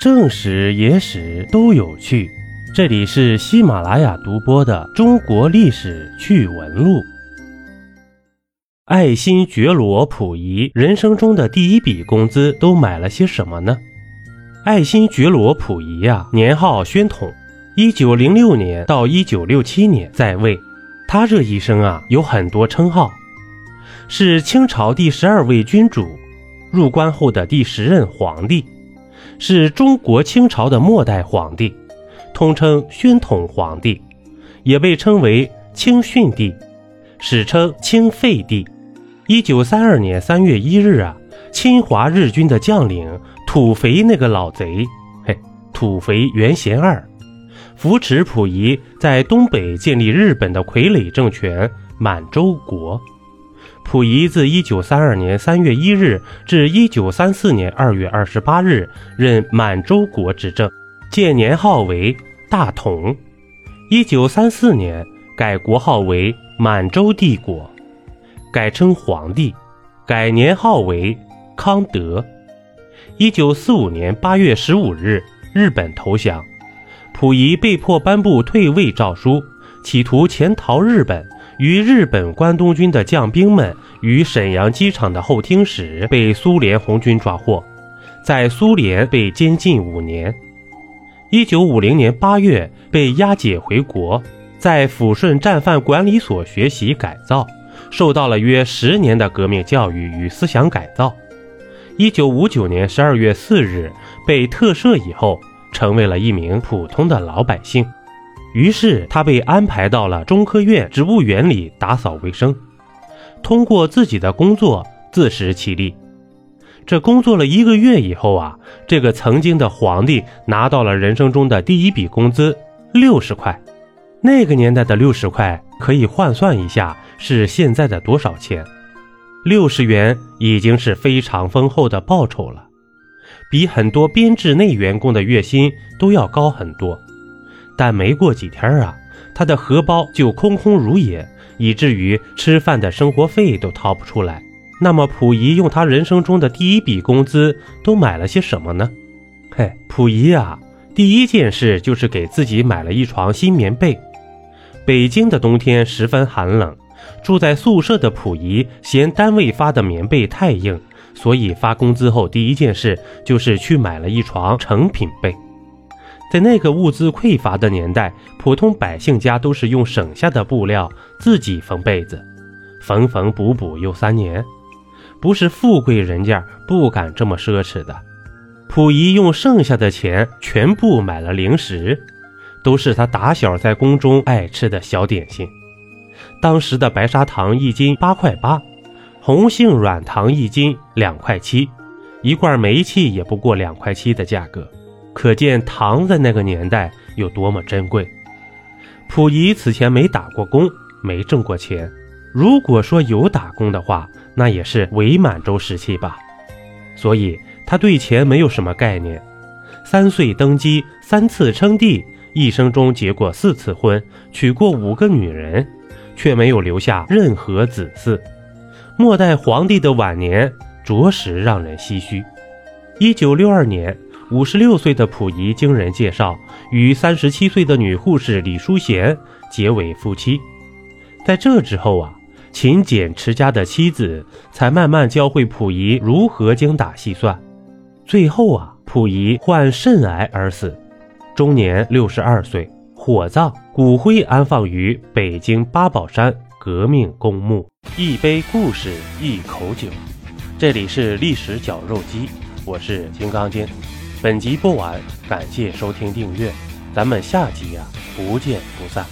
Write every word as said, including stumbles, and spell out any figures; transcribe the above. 正史、野史都有趣。这里是喜马拉雅独播的《中国历史趣闻录》。爱新觉罗·溥仪人生中的第一笔工资都买了些什么呢？爱新觉罗·溥仪啊，年号宣统，一九零六年到一九六七年在位。他这一生啊，有很多称号，是清朝第十二位君主，入关后的第十任皇帝，是中国清朝的末代皇帝，通称宣统皇帝，也被称为清训帝，史称清废帝。一九三二年三月一日啊，侵华日军的将领土肥那个老贼，嘿，土肥原贤二，扶持溥仪在东北建立日本的傀儡政权满洲国。溥仪自一九三二年三月一日至一九三四年二月二十八日任满洲国执政，建年号为大统。一九三四年改国号为满洲帝国，改称皇帝，改年号为康德。一九四五年八月十五日日本投降，溥仪被迫颁布退位诏书，企图潜逃日本，与日本关东军的将兵们于沈阳机场的候厅时被苏联红军抓获，在苏联被监禁五年。一九五零年八月被押解回国，在抚顺战犯管理所学习改造，受到了约十年的革命教育与思想改造。一九五九年十二月四日被特赦以后，成为了一名普通的老百姓，于是他被安排到了中科院植物园里打扫卫生，通过自己的工作自食其力。这工作了一个月以后啊，这个曾经的皇帝拿到了人生中的第一笔工资六十块。那个年代的六十块可以换算一下是现在的多少钱，六十元已经是非常丰厚的报酬了，比很多编制内员工的月薪都要高很多。但没过几天啊，他的荷包就空空如也，以至于吃饭的生活费都掏不出来。那么溥仪用他人生中的第一笔工资都买了些什么呢？嘿，溥仪啊，第一件事就是给自己买了一床新棉被。北京的冬天十分寒冷，住在宿舍的溥仪嫌单位发的棉被太硬，所以发工资后第一件事就是去买了一床成品被。在那个物资匮乏的年代，普通百姓家都是用省下的布料自己缝被子，缝缝补补又三年，不是富贵人家不敢这么奢侈的。溥仪用剩下的钱全部买了零食，都是他打小在宫中爱吃的小点心。当时的白砂糖一斤八块八，红杏软糖一斤两块七，一罐煤气也不过两块七的价格，可见糖在那个年代有多么珍贵。溥仪此前没打过工，没挣过钱，如果说有打工的话，那也是伪满洲时期吧，所以他对钱没有什么概念。三岁登基，三次称帝，一生中结过四次婚，娶过五个女人，却没有留下任何子嗣。末代皇帝的晚年着实让人唏嘘。一九六二年五十六岁的溥仪经人介绍与三十七岁的女护士李淑贤结为夫妻。在这之后啊，勤俭持家的妻子才慢慢教会溥仪如何精打细算。最后啊，溥仪患肾癌而死，终年六十二岁，火葬，骨灰安放于北京八宝山革命公墓。一杯故事，一口酒，这里是历史绞肉机，我是金刚经。本集播完，感谢收听订阅，咱们下集啊，不见不散。